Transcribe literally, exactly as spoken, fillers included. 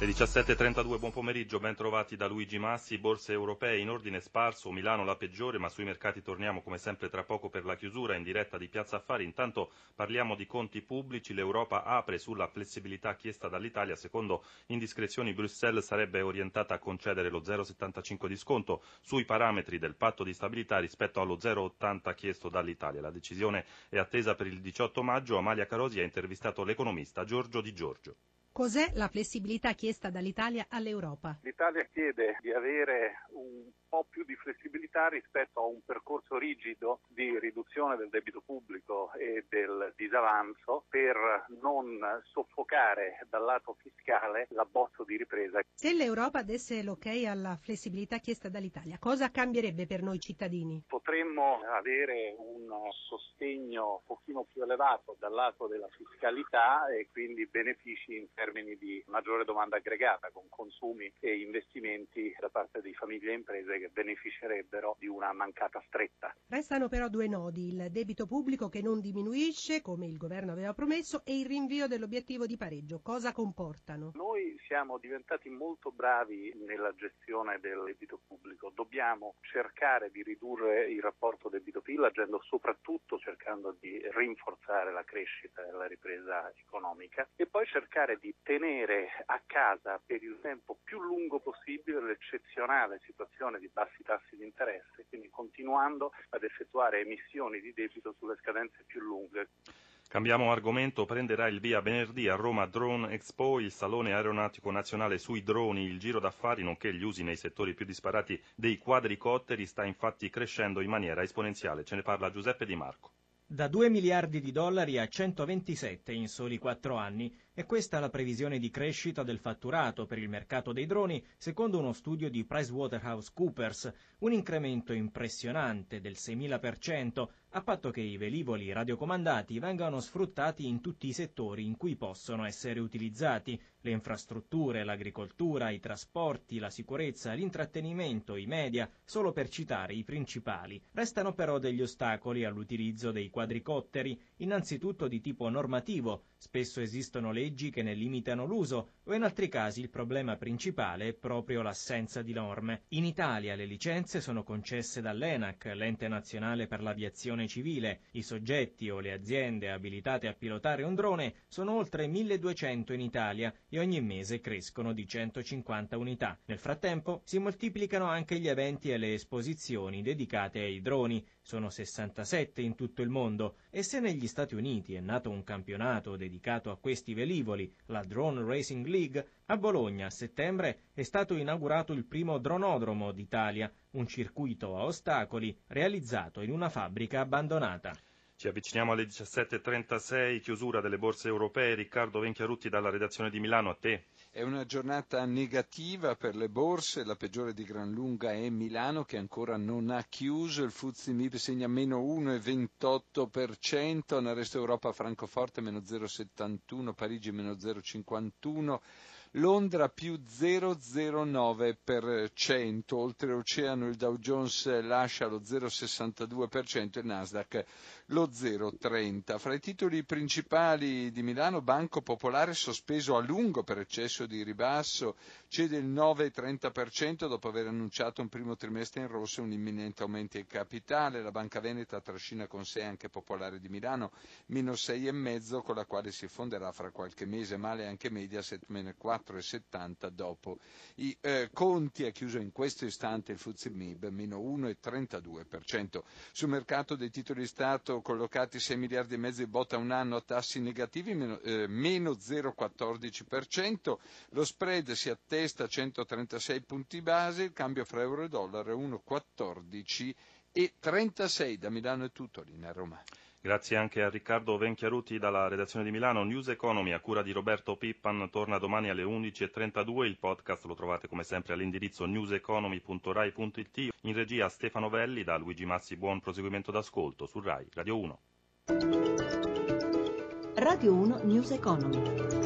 Le diciassette e trentadue, buon pomeriggio, ben trovati da Luigi Massi. Borse europee in ordine sparso, Milano la peggiore, ma sui mercati torniamo come sempre tra poco per la chiusura in diretta di Piazza Affari. Intanto parliamo di conti pubblici, l'Europa apre sulla flessibilità chiesta dall'Italia, secondo indiscrezioni Bruxelles sarebbe orientata a concedere lo zero virgola settantacinque di sconto sui parametri del patto di stabilità rispetto allo zero virgola ottanta chiesto dall'Italia. La decisione è attesa per il diciotto maggio, Amalia Carosi ha intervistato l'economista Giorgio Di Giorgio. Cos'è la flessibilità chiesta dall'Italia all'Europa? L'Italia chiede di avere un po' più di flessibilità rispetto a un percorso rigido di riduzione del debito pubblico e del disavanzo per non soffocare dal lato fiscale l'abbozzo di ripresa. Se l'Europa desse l'ok alla flessibilità chiesta dall'Italia, cosa cambierebbe per noi cittadini? Potremmo avere un sostegno un pochino più elevato dal lato della fiscalità e quindi benefici in termini di maggiore domanda aggregata con consumi e investimenti da parte di famiglie e imprese che beneficerebbero di una mancata stretta. Restano però due nodi, il debito pubblico che non diminuisce come il governo aveva promesso e il rinvio dell'obiettivo di pareggio. Cosa comportano? Noi siamo diventati molto bravi nella gestione del debito pubblico. Dobbiamo cercare di ridurre il rapporto debito-P I L agendo soprattutto cercando di rinforzare la crescita e la ripresa economica e poi cercare di tenere a casa per il tempo più lungo possibile l'eccezionale situazione di bassi tassi di interesse, quindi continuando ad effettuare emissioni di debito sulle scadenze più lunghe. Cambiamo argomento, prenderà il via venerdì a Roma Drone Expo, il salone aeronautico nazionale sui droni, il giro d'affari nonché gli usi nei settori più disparati dei quadricotteri sta infatti crescendo in maniera esponenziale, ce ne parla Giuseppe Di Marco. Da due miliardi di dollari a centoventisette in soli quattro anni è questa la previsione di crescita del fatturato per il mercato dei droni secondo uno studio di PricewaterhouseCoopers, un incremento impressionante del seimila per cento a patto che i velivoli radiocomandati vengano sfruttati in tutti i settori in cui possono essere utilizzati, le infrastrutture, l'agricoltura, i trasporti, la sicurezza, l'intrattenimento, i media, solo per citare i principali. Restano però degli ostacoli all'utilizzo dei quadricotteri, innanzitutto di tipo normativo, spesso esistono leggi che ne limitano l'uso o in altri casi il problema principale è proprio l'assenza di norme. In Italia le licenze sono concesse dall'ENAC, l'ente nazionale per l'aviazione civile, i soggetti o le aziende abilitate a pilotare un drone sono oltre milleduecento in Italia e ogni mese crescono di centocinquanta unità. Nel frattempo si moltiplicano anche gli eventi e le esposizioni dedicate ai droni, sono sessantasette in tutto il mondo e se negli Stati Uniti è nato un campionato dedicato a questi velivoli, la Drone Racing League, a Bologna a settembre è stato inaugurato il primo dronodromo d'Italia, un circuito a ostacoli realizzato in una fabbrica abbandonata. Ci avviciniamo alle diciassette e trentasei, chiusura delle borse europee. Riccardo Venchiarutti dalla redazione di Milano, a te. È una giornata negativa per le borse, la peggiore di gran lunga è Milano che ancora non ha chiuso, il F T S E M I B segna meno uno virgola ventotto per cento, nel resto Europa Francoforte meno zero virgola settantuno, Parigi meno zero virgola cinquantuno, Londra più zero virgola zero nove per cento, oltreoceano il Dow Jones lascia lo zero virgola sessantadue per cento, il Nasdaq lo zero virgola trenta per cento. Fra i titoli principali di Milano, Banco Popolare sospeso a lungo per eccesso di ribasso, cede il nove virgola trenta per cento dopo aver annunciato un primo trimestre in rosso e un imminente aumento di capitale. La Banca Veneta trascina con sé anche Popolare di Milano, meno sei virgola cinque con la quale si fonderà fra qualche mese, male anche Mediaset, meno quattro virgola cinque. quattro virgola settanta dopo i eh, conti. È chiuso in questo istante il F T S E M I B meno uno virgola trentadue per cento. Sul mercato dei titoli di Stato collocati sei miliardi e mezzo di botta un anno a tassi negativi meno, eh, meno zero virgola quattordici per cento. Lo spread si attesta a centotrentasei punti base, il cambio fra euro e dollaro è uno virgola quattordici e trentasei. Da Milano è tutto, linea Roma. Grazie anche a Riccardo Venchiarutti dalla redazione di Milano. News Economy a cura di Roberto Pippan torna domani alle undici e trentadue. Il podcast lo trovate come sempre all'indirizzo news economy punto rai punto it. In regia Stefano Velli, da Luigi Massi buon proseguimento d'ascolto su Rai Radio uno. Radio uno News Economy.